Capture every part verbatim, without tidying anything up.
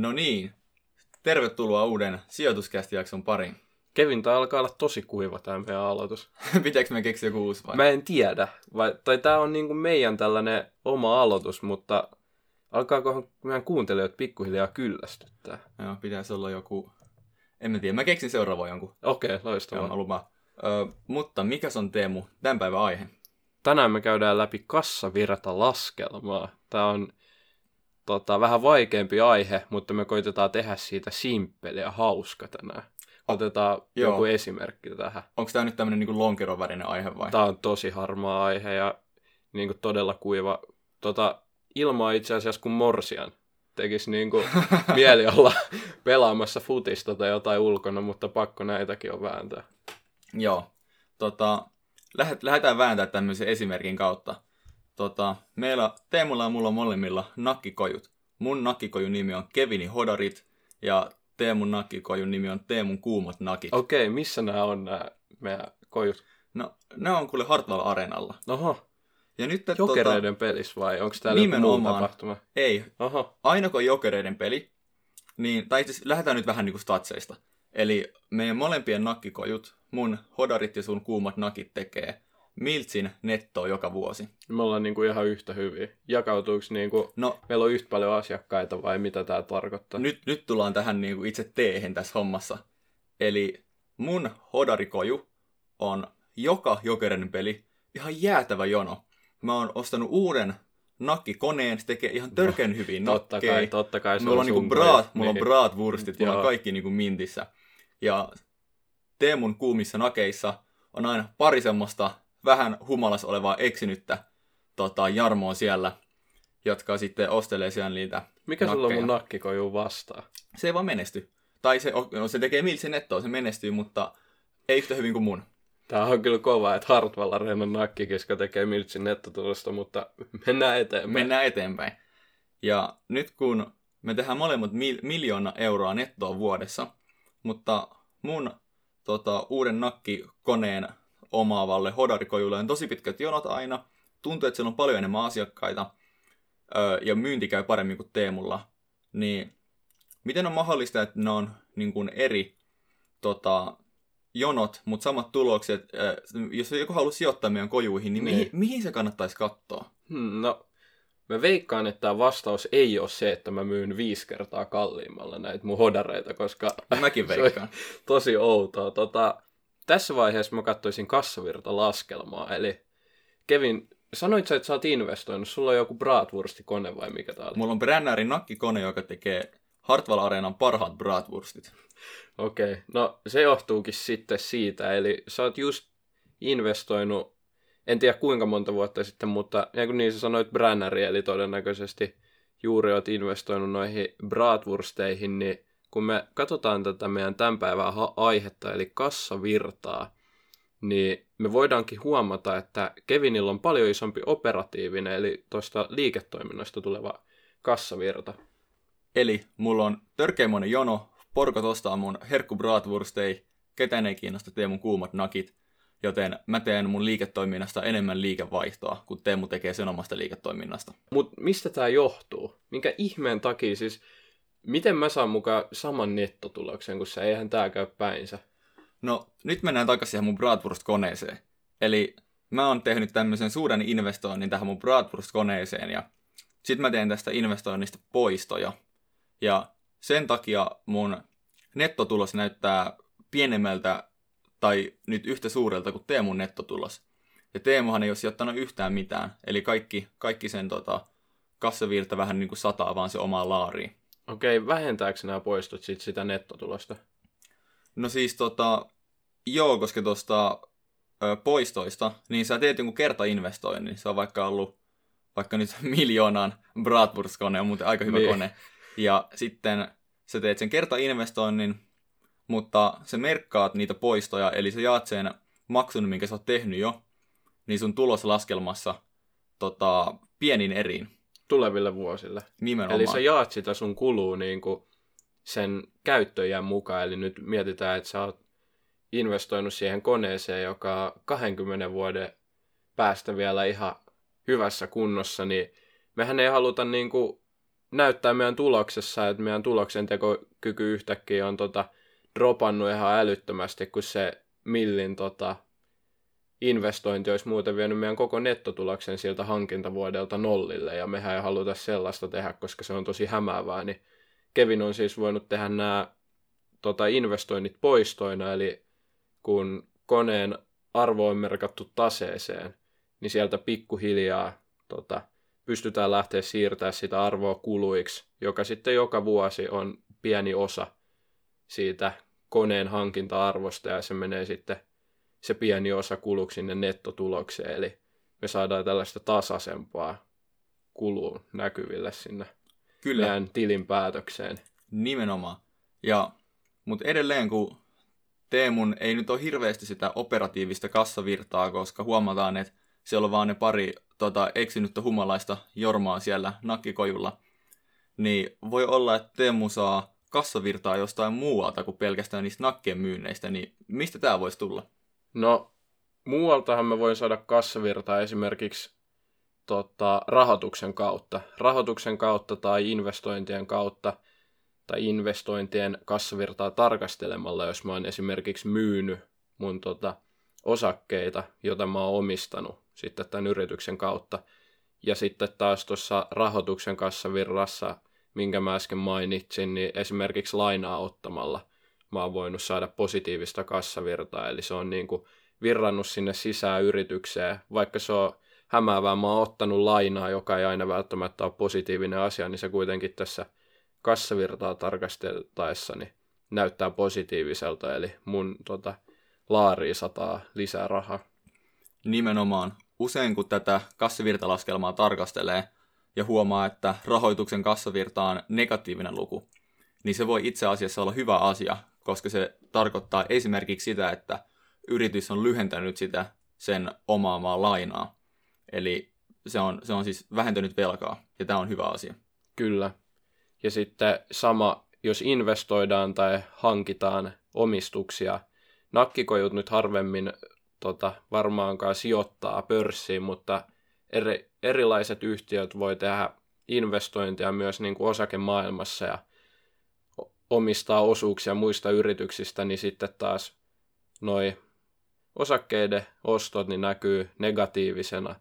No niin, tervetuloa uuden sijoituscast-jakson pariin. Kevin, tää alkaa olla tosi kuiva tää meidän aloitus. Pitääkö me keksiä joku uusi vai? Mä en tiedä, vai, tai tää on niinku meidän tällainen oma aloitus, mutta alkaakohan meidän kuuntelijat pikkuhiljaa kyllästyttää. Joo, pitäisi olla joku, en mä tiedä, mä keksin seuraavaan jonkun. Okei, okay, loistavaa. Öö, mutta mikäs on Teemu tämän päivän aihe? Tänään me käydään läpi kassavirtalaskelmaa. Tää on tota, vähän vaikeampi aihe, mutta me koitetaan tehdä siitä simppeli ja hauska tänään. Otetaan Joo. joku esimerkki tähän. Onko tämä nyt tämmöinen niin lonkerovärinen aihe vai? Tämä on tosi harmaa aihe ja niin kuin todella kuiva. Tota, ilmaa itse asiassa kun morsian tekisi niin kuin mieli olla pelaamassa futista tai jotain ulkona, mutta pakko näitäkin on vääntää. Joo. Tota, lähet, lähdetään vääntämään tämmöisen esimerkin kautta. Tota, meillä Teemulla ja mulla molemmilla nakkikojut. Mun nakkikojun nimi on Kevin Hodarit ja Teemun nakkikojun nimi on Teemun kuumat nakit. Okei, missä nämä on nämä meidän kojut? No, nämä on kuule Hartwall-areenalla. Oho. Ja nyt, jokereiden tota, pelissä vai onko täällä nimenomaan, joku muu tapahtuma? Ei. Oho. Aina kun on jokereiden peli, niin, tai itse lähdetään nyt vähän niin kuin statseista. Eli meidän molempien nakkikojut, mun hodarit ja sun kuumat nakit tekee miltsin nettoa joka vuosi. Me ollaan niinku ihan yhtä hyviä. Jakautuuko niinku, no, meillä on yhtä paljon asiakkaita vai mitä tää tarkoittaa? Nyt, nyt tullaan tähän niinku itse teehen tässä hommassa. Eli mun hodarikoju on joka jokerin peli ihan jäätävä jono. Mä oon ostanut uuden nakkikoneen, se tekee ihan törkeän hyvin nakkeja. Totta kai, totta kai. Mulla on, niinku braat, mulla on braatwurstit, mulla on kaikki niinku mintissä. Ja Teemun kuumissa nakeissa on aina pari semmoista vähän humalas olevaa eksinyttä tota, Jarmoa siellä, jotka sitten ostelee siellä niitä Mikä nakkeja. Sulla on mun nakkikojuun vastaan? Se ei vaan menesty. Tai se, no, se tekee miltsi nettoa, se menestyy, mutta ei yhtä hyvin kuin mun. Tää on kyllä kova, että Hartwall-areenan nakkikiska tekee miltsi nettotulosta, mutta mennään eteenpäin. Mennään eteenpäin. Ja nyt kun me tehdään molemmat mil- miljoona euroa nettoa vuodessa, mutta mun tota, uuden nakkikoneen omaavalle hodarikojulle on tosi pitkät jonot aina. Tuntuu, että siellä on paljon enemmän asiakkaita öö, ja myynti käy paremmin kuin Teemulla. Niin, miten on mahdollista, että ne on niin kuin eri tota, jonot, mutta samat tulokset? Öö, jos joku haluaa sijoittaa meidän kojuihin, niin, niin. Mihin, mihin se kannattaisi katsoa? Hmm, no, mä veikkaan, että tämä vastaus ei ole se, että mä myyn viisi kertaa kalliimmalla näitä mun hodareita, koska mäkin veikkaan. Tosi outoa. Tota, tässä vaiheessa mä katsoisin kassavirtalaskelmaa, eli Kevin, sanoit sä, että sä oot investoinut, sulla on joku braatwurstikone vai mikä täällä? Mulla on Brännärin nakkikone, joka tekee Hartwall-areenan parhaat braatwurstit. Okei, okay. No se johtuukin sitten siitä, eli sä oot just investoinut, en tiedä kuinka monta vuotta sitten, mutta niin kuin niin sä sanoit Brännäri, eli todennäköisesti juuri oot investoinut noihin braatwursteihin, niin kun me katsotaan tätä meidän tämän päivän aihetta, eli kassavirtaa, niin me voidaankin huomata, että Kevinillä on paljon isompi operatiivinen, eli tuosta liiketoiminnasta tuleva kassavirta. Eli mulla on törkeämoinen jono, porkot ostaa mun herkkubraatwurstei, ketään ei kiinnosta Teemun kuumat nakit, joten mä teen mun liiketoiminnasta enemmän liikevaihtoa, kun Teemu tekee sen omasta liiketoiminnasta. Mut mistä tää johtuu? Minkä ihmeen takia siis... Miten mä saan mukaan saman nettotuloksen, kun se eihän tää käy päinsä? No, nyt mennään takaisin siihen mun braatwurst-koneeseen. Eli mä oon tehnyt tämmöisen suuren investoinnin tähän mun braatwurst-koneeseen, ja sit mä teen tästä investoinnista poistoja. Ja sen takia mun nettotulos näyttää pienemmältä, tai nyt yhtä suurelta kuin Teemun nettotulos. Ja Teemuhan ei ole sijoittanut yhtään mitään, eli kaikki, kaikki sen tota, kassavirta vähän niin kuin sataa vaan se omaa laariin. Okei, vähentääkö nämä poistot sit sitä nettotulosta? No siis tota, joo, koska tuosta poistoista, niin sä teet jonkun kertainvestoinnin. Se on vaikka ollut, vaikka nyt miljoonan braatwurst-kone, on muuten aika hyvä niin. kone. Ja sitten sä teet sen kertainvestoinnin, mutta sä merkkaat niitä poistoja, eli sä jaat sen maksun, minkä sä oot tehnyt jo, niin sun tulos laskelmassa tota, pienin eriin. Tuleville vuosille. Nimenomaan. Eli sä jaat sitä sun kuluu niin kuin sen käyttöjään mukaan. Eli nyt mietitään, että sä oot investoinut siihen koneeseen, joka kahdenkymmenen vuoden päästä vielä ihan hyvässä kunnossa, niin mehän ei haluta niin kuin näyttää meidän tuloksessa, että meidän tuloksen tekokyky yhtäkkiä on tota, dropannut ihan älyttömästi, kun se millin tota, investointi olisi muuten vienyt meidän koko nettotuloksen sieltä hankintavuodelta nollille, ja mehän ei haluta sellaista tehdä, koska se on tosi hämäävää, niin Kevin on siis voinut tehdä nämä tota, investoinnit poistoina, eli kun koneen arvo on merkattu taseeseen, niin sieltä pikkuhiljaa tota, pystytään lähteä siirtämään sitä arvoa kuluiksi, joka sitten joka vuosi on pieni osa siitä koneen hankinta-arvosta, ja se menee sitten se pieni osa kuluksi sinne nettotulokseen, eli me saadaan tällaista tasaisempaa kulua näkyville sinne kyllä meidän tilinpäätökseen. Nimenomaan. Ja, mut edelleen, kun Teemun ei nyt ole hirveästi sitä operatiivista kassavirtaa, koska huomataan, että siellä on vaan ne pari tota, eksinyttä humalaista jormaa siellä nakkikojulla, niin voi olla, että Teemu saa kassavirtaa jostain muualta kuin pelkästään niistä nakkien myynneistä, niin mistä tämä voisi tulla? No, muualtahan me voin saada kassavirtaa esimerkiksi tota, rahoituksen kautta. Rahoituksen kautta tai investointien kautta tai investointien kassavirtaa tarkastelemalla, jos mä oon esimerkiksi myynyt mun tota, osakkeita, joita mä oon omistanut sitten tämän yrityksen kautta. Ja sitten taas tuossa rahoituksen kassavirrassa, minkä mä äsken mainitsin, niin esimerkiksi lainaa ottamalla mä oon voinut saada positiivista kassavirtaa, eli se on niin kuin virrannut sinne sisään yritykseen, vaikka se on hämäävää, mä oon ottanut lainaa, joka ei aina välttämättä ole positiivinen asia, niin se kuitenkin tässä kassavirtaa tarkasteltaessa niin näyttää positiiviselta, eli mun tota, laariin sataa lisää rahaa. Nimenomaan. Usein kun tätä kassavirtalaskelmaa tarkastelee ja huomaa, että rahoituksen kassavirta on negatiivinen luku, niin se voi itse asiassa olla hyvä asia, koska se tarkoittaa esimerkiksi sitä, että yritys on lyhentänyt sitä sen omaamaa lainaa. Eli se on, se on siis vähentänyt velkaa, ja tämä on hyvä asia. Kyllä. Ja sitten sama, jos investoidaan tai hankitaan omistuksia. Nakkikojut nyt harvemmin tota, varmaankaan sijoittaa pörssiin, mutta eri, erilaiset yhtiöt voi tehdä investointeja myös niin kuin osakemaailmassa ja omistaa osuuksia muista yrityksistä, niin sitten taas noi osakkeiden ostot niin näkyy negatiivisena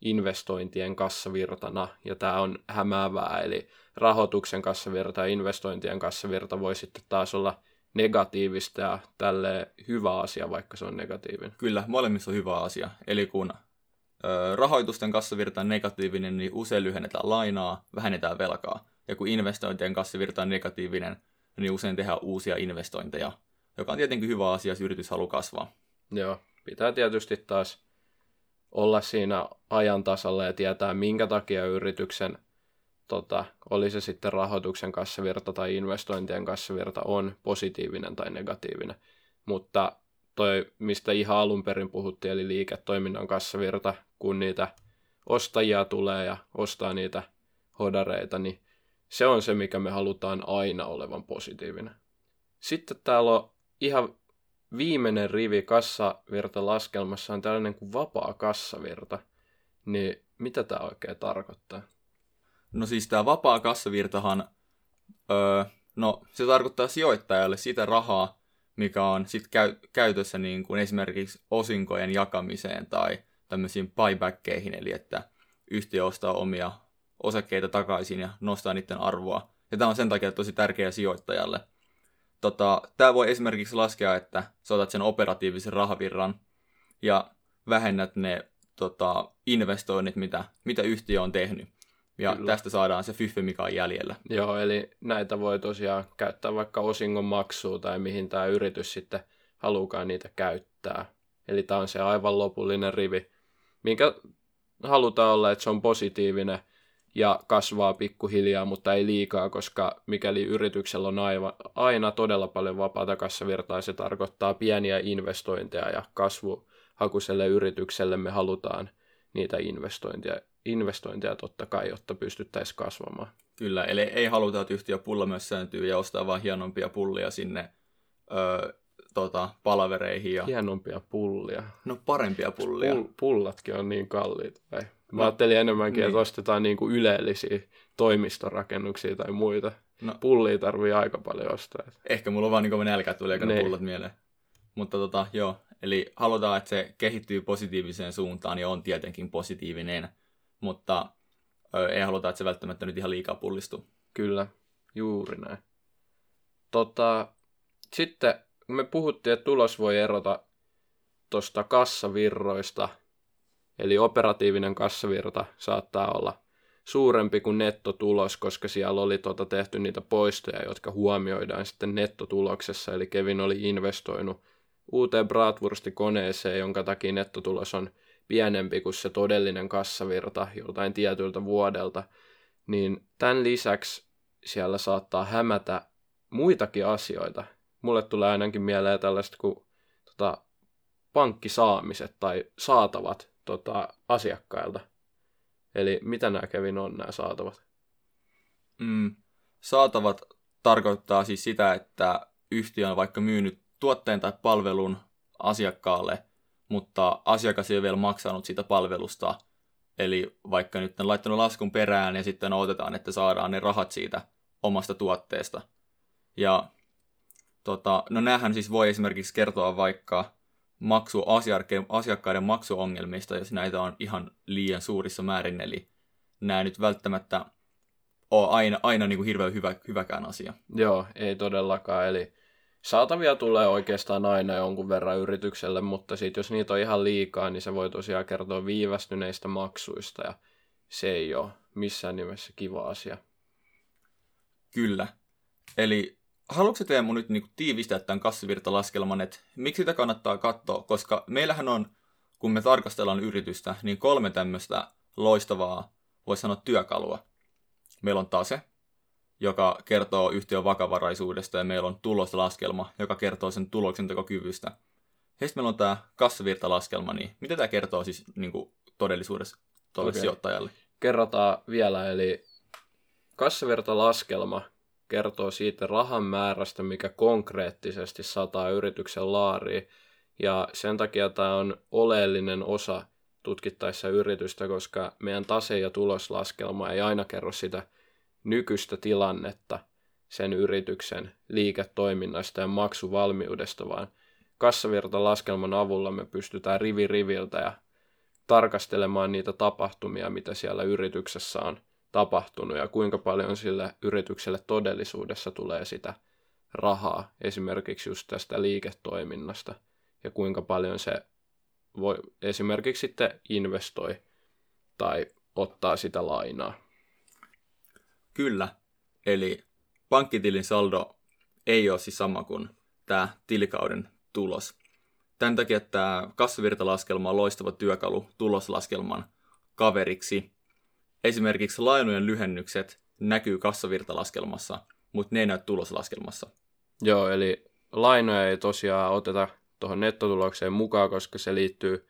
investointien kassavirtana, ja tämä on hämäävää, eli rahoituksen kassavirta ja investointien kassavirta voi sitten taas olla negatiivista ja tälle hyvä asia, vaikka se on negatiivinen. Kyllä, molemmissa on hyvä asia, eli kun ö, rahoitusten kassavirta on negatiivinen, niin usein lyhennetään lainaa, vähennetään velkaa, ja kun investointien kassavirta on negatiivinen, niin usein tehdään uusia investointeja, joka on tietenkin hyvä asia, jos yritys haluaa kasvaa. Joo, pitää tietysti taas olla siinä ajan tasalla ja tietää, minkä takia yrityksen, tota, oli se sitten rahoituksen kassavirta tai investointien kassavirta, on positiivinen tai negatiivinen. Mutta toi, mistä ihan alun perin puhuttiin, eli liiketoiminnan kassavirta, kun niitä ostajia tulee ja ostaa niitä hodareita, niin se on se, mikä me halutaan aina olevan positiivinen. Sitten täällä on ihan viimeinen rivi kassavirtalaskelmassa on tällainen kuin vapaa kassavirta. Niin mitä tämä oikein tarkoittaa? No siis tämä vapaa kassavirtahan, öö, no se tarkoittaa sijoittajalle sitä rahaa, mikä on sitten käy- käytössä niin kuin esimerkiksi osinkojen jakamiseen tai tämmöisiin buybackkeihin, eli että yhtiö ostaa omia osakkeita takaisin ja nostaa niiden arvoa. Ja tämä on sen takia tosi tärkeä sijoittajalle. Tota, tämä voi esimerkiksi laskea, että sä otat sen operatiivisen rahavirran ja vähennät ne tota, investoinnit, mitä, mitä yhtiö on tehnyt. Ja kyllä, tästä saadaan se fyffi, mikä on jäljellä. Joo, eli näitä voi tosiaan käyttää vaikka osingon maksua tai mihin tämä yritys sitten haluukaan niitä käyttää. Eli tämä on se aivan lopullinen rivi, minkä halutaan olla, että se on positiivinen ja kasvaa pikkuhiljaa, mutta ei liikaa, koska mikäli yrityksellä on aivan, aina todella paljon vapaata kassavirtaa, se tarkoittaa pieniä investointeja, ja kasvuhakuiselle yritykselle me halutaan niitä investointeja, investointeja totta kai, jotta pystyttäisiin kasvamaan. Kyllä, eli ei haluta, että yhtiö pulla myös sääntyy ja ostaa vaan hienompia pullia sinne ö, tota, palavereihin. Ja... hienompia pullia. No parempia pullia. Pul- pullatkin on niin kalliita. Vai? Mä no, ajattelin enemmänkin, niin. että ostetaan niinku yleellisiä toimistorakennuksia tai muita. No. Pullia tarvii aika paljon ostaa. Ehkä mulla on vaan niin kova nälkä, tuli eikä ne pullat mieleen. Mutta tota, joo. Eli halutaan, että se kehittyy positiiviseen suuntaan ja on tietenkin positiivinen. Mutta ö, ei haluta, että se välttämättä nyt ihan liikaa pullistuu. Kyllä, juuri näin. Tota, sitten me puhuttiin, että tulos voi erota tuosta kassavirroista. Eli operatiivinen kassavirta saattaa olla suurempi kuin nettotulos, koska siellä oli tuota tehty niitä poistoja, jotka huomioidaan sitten nettotuloksessa. Eli Kevin oli investoinut uuteen bratwurstikoneeseen, jonka takia nettotulos on pienempi kuin se todellinen kassavirta joltain tietyltä vuodelta. Niin tämän lisäksi siellä saattaa hämätä muitakin asioita. Mulle tulee ainakin mieleen tällaista kuin tota, pankkisaamiset tai saatavat tota, asiakkailta. Eli mitä nämä Kevin on nämä saatavat? Mm, saatavat tarkoittaa siis sitä, että yhtiö on vaikka myynyt tuotteen tai palvelun asiakkaalle, mutta asiakas ei ole vielä maksanut siitä palvelusta. Eli vaikka nyt on laittanut laskun perään ja sitten odotetaan, että saadaan ne rahat siitä omasta tuotteesta. Ja tota, no näähän siis voi esimerkiksi kertoa vaikka maksu, asiakkaiden maksuongelmista, jos näitä on ihan liian suurissa määrin. Eli nämä nyt välttämättä on aina, aina niin kuin hirveän hyvä, hyväkään asia. Joo, ei todellakaan. Eli saatavia tulee oikeastaan aina jonkun verran yritykselle, mutta sit jos niitä on ihan liikaa, niin se voi tosiaan kertoa viivästyneistä maksuista ja se ei ole missään nimessä kiva asia. Kyllä. Eli haluatko Teemu nyt niinku tiivistää tämän kassavirtalaskelman, että miksi sitä kannattaa katsoa? Koska meillähän on, kun me tarkastellaan yritystä, niin kolme tämmöistä loistavaa, voisi sanoa työkalua. Meillä on tase, joka kertoo yhtiön vakavaraisuudesta, ja meillä on tuloslaskelma, joka kertoo sen tuloksentekokyvystä. Ja sitten meillä on tämä kassavirtalaskelma, niin mitä tämä kertoo siis niinku todellisuudessa tuolle okay. sijoittajalle? Kerrotaan vielä, eli kassavirtalaskelma kertoo siitä rahan määrästä, mikä konkreettisesti sataa yrityksen laariin. Ja sen takia tämä on oleellinen osa tutkittaessa yritystä, koska meidän tase- ja tuloslaskelma ei aina kerro sitä nykyistä tilannetta sen yrityksen liiketoiminnasta ja maksuvalmiudesta, vaan kassavirtalaskelman avulla me pystytään rivi riviltä ja tarkastelemaan niitä tapahtumia, mitä siellä yrityksessä on tapahtunut ja kuinka paljon sille yritykselle todellisuudessa tulee sitä rahaa, esimerkiksi just tästä liiketoiminnasta ja kuinka paljon se voi esimerkiksi sitten investoi tai ottaa sitä lainaa. Kyllä, eli pankkitilin saldo ei ole siis sama kuin tämä tilikauden tulos. Tämän takia tämä kassavirtalaskelma on loistava työkalu tuloslaskelman kaveriksi. Esimerkiksi lainojen lyhennykset näkyy kassavirtalaskelmassa, mutta ne ei näy tuloslaskelmassa. Joo, eli lainoja ei tosiaan oteta tuohon nettotulokseen mukaan, koska se, liittyy,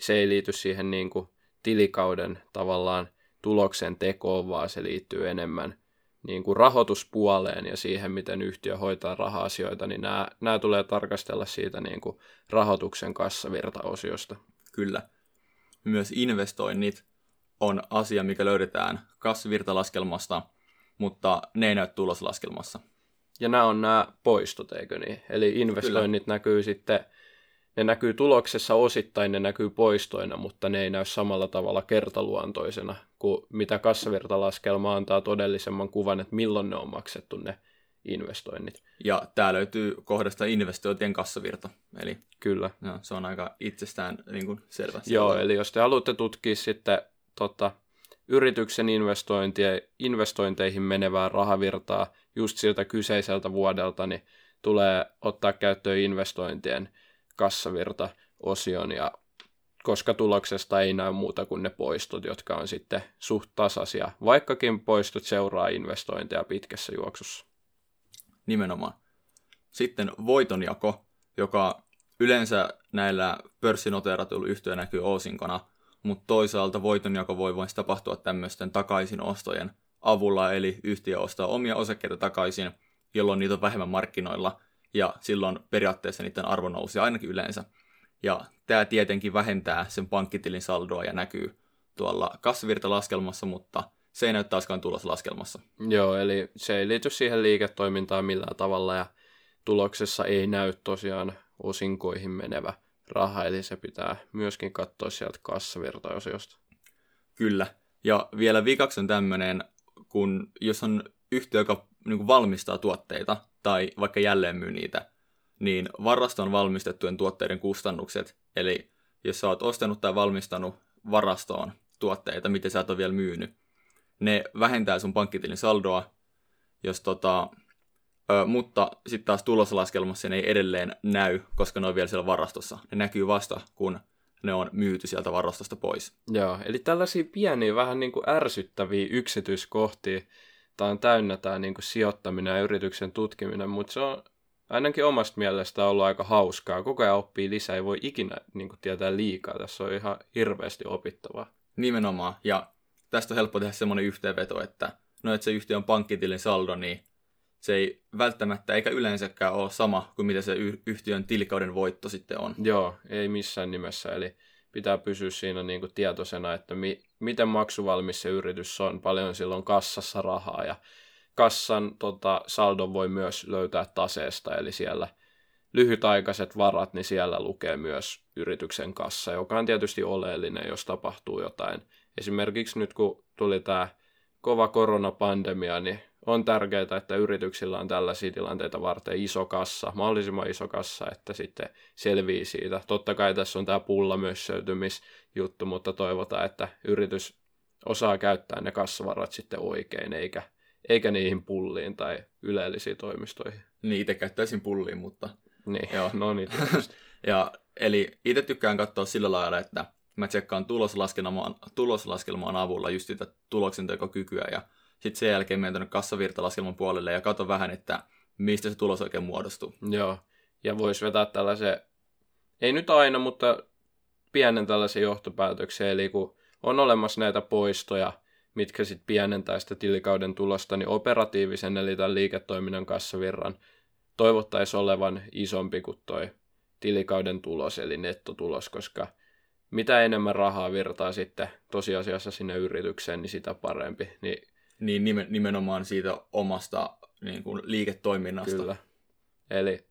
se ei liity siihen niin kuin tilikauden tavallaan tuloksen tekoon, vaan se liittyy enemmän niin kuin rahoituspuoleen ja siihen, miten yhtiö hoitaa raha-asioita, niin nämä, nämä tulee tarkastella siitä niin kuin rahoituksen kassavirtaosiosta. Kyllä. Myös investoinnit on asia, mikä löydetään kassavirtalaskelmasta, mutta ne ei näy tuloslaskelmassa. Ja nämä on nämä poistot, eikö niin? Eli investoinnit Kyllä. näkyy sitten, ne näkyy tuloksessa osittain, ne näkyy poistoina, mutta ne ei näy samalla tavalla kertaluontoisena kuin mitä kassavirtalaskelma antaa todellisemman kuvan, että milloin ne on maksettu ne investoinnit. Ja tämä löytyy kohdasta investointien kassavirta. Eli Kyllä. No, se on aika itsestään niin kuin selvästi. Joo, eli jos te haluatte tutkia sitten Tota, yrityksen investointeihin menevää rahavirtaa just siltä kyseiseltä vuodelta, niin tulee ottaa käyttöön investointien kassavirtaosion, ja koska tuloksesta ei näy muuta kuin ne poistot, jotka on sitten suht tasaisia, vaikkakin poistot seuraa investointeja pitkässä juoksussa. Nimenomaan. Sitten voitonjako, joka yleensä näillä pörssinoteeratuilla yhtiöillä näkyy oosinkona, mutta toisaalta voitonjako voi vain tapahtua tämmöisten takaisinostojen avulla, eli yhtiö ostaa omia osakkeita takaisin, jolloin niitä on vähemmän markkinoilla, ja silloin periaatteessa niiden arvo nousee ainakin yleensä. Ja tämä tietenkin vähentää sen pankkitilin saldoa ja näkyy tuolla kassavirtalaskelmassa, mutta se ei näy taaskaan tuloslaskelmassa. Joo, eli se ei liity siihen liiketoimintaan millään tavalla ja tuloksessa ei näy tosiaan osinkoihin menevä raha, eli se pitää myöskin katsoa sieltä kassavirtaosiosta. Kyllä, ja vielä vikaksi on tämmöinen, kun jos on yhtiö, joka niin kuin valmistaa tuotteita tai vaikka jälleen myy niitä, niin varastoon valmistettujen tuotteiden kustannukset, eli jos sä oot ostanut tai valmistanut varastoon tuotteita, mitä sä et ole vielä myynyt, ne vähentää sun pankkitilin saldoa, jos tota, ö, mutta sitten taas tuloslaskelmassa ne ei edelleen näy, koska ne on vielä siellä varastossa. Ne näkyy vasta, kun ne on myyty sieltä varastosta pois. Joo, eli tällaisia pieniä, vähän niin kuin ärsyttäviä yksityiskohtia. Tämä on täynnä tämä niin kuin sijoittaminen ja yrityksen tutkiminen, mutta se on ainakin omasta mielestä ollut aika hauskaa. Koko ajan oppii lisää, ei voi ikinä niin kuin tietää liikaa. Tässä on ihan hirveästi opittavaa. Nimenomaan, ja tästä on helppo tehdä semmoinen yhteenveto, että no, että se yhtiön pankkitilin saldo, niin se ei välttämättä eikä yleensäkään ole sama kuin mitä se yhtiön tilikauden voitto sitten on. Joo, ei missään nimessä. Eli pitää pysyä siinä niin kuin tietoisena, että mi- miten maksuvalmis se yritys on, paljon silloin kassassa rahaa. Ja kassan tota, saldon voi myös löytää taseesta, eli siellä lyhytaikaiset varat, niin siellä lukee myös yrityksen kassa, joka on tietysti oleellinen, jos tapahtuu jotain. Esimerkiksi nyt kun tuli tämä kova koronapandemia, niin on tärkeää, että yrityksillä on tällaisia tilanteita varten iso kassa, mahdollisimman iso kassa, että sitten selvii siitä. Totta kai tässä on tämä pullamössöytymisjuttu, mutta toivotaan, että yritys osaa käyttää ne kassavarat sitten oikein, eikä, eikä niihin pulliin tai yleellisiin toimistoihin. Niin, itse käyttäisin pulliin, mutta... Niin, joo. No niin tietysti. Ja, eli itse tykkään katsoa sillä lailla, että mä tsekkaan tuloslaskelmaan, tuloslaskelmaan avulla just sitä tuloksentekokykyä ja sitten sen jälkeen menen tuonne kassavirtalaskelman puolelle ja katso vähän, että mistä se tulos oikein muodostuu. Joo, ja voisi vetää tällaisen, ei nyt aina, mutta pienen tällaisen johtopäätöksen, eli kun on olemassa näitä poistoja, mitkä sitten pienentää sitä tilikauden tulosta, niin operatiivisen, eli tämän liiketoiminnan kassavirran toivottaisiin olevan isompi kuin toi tilikauden tulos, eli nettotulos, koska mitä enemmän rahaa virtaa sitten tosiasiassa sinne yritykseen, niin sitä parempi. Niin, niin nimenomaan siitä omasta niin kuin liiketoiminnasta. Kyllä. Eli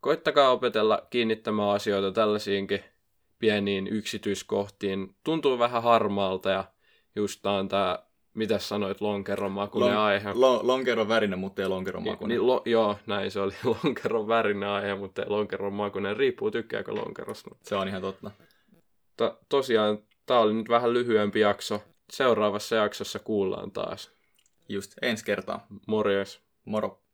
koittakaa opetella kiinnittämään asioita tällaisiinkin pieniin yksityiskohtiin. Tuntuu vähän harmaalta ja just tämä on tämä, mitä sanoit, lonkeron makuinen Lon, aihe. Lo, lonkeron värinen, mutta ei lonkeron makuinen. Niin, lo, joo, näin se oli. Lonkeron värinen aihe, mutta ei lonkeron makuinen. Riippuu tykkääkö lonkerosta. Se on ihan totta. Mutta tosiaan, tämä oli nyt vähän lyhyempi jakso. Seuraavassa jaksossa kuullaan taas. Just ensi kertaa. Morjes. Moro.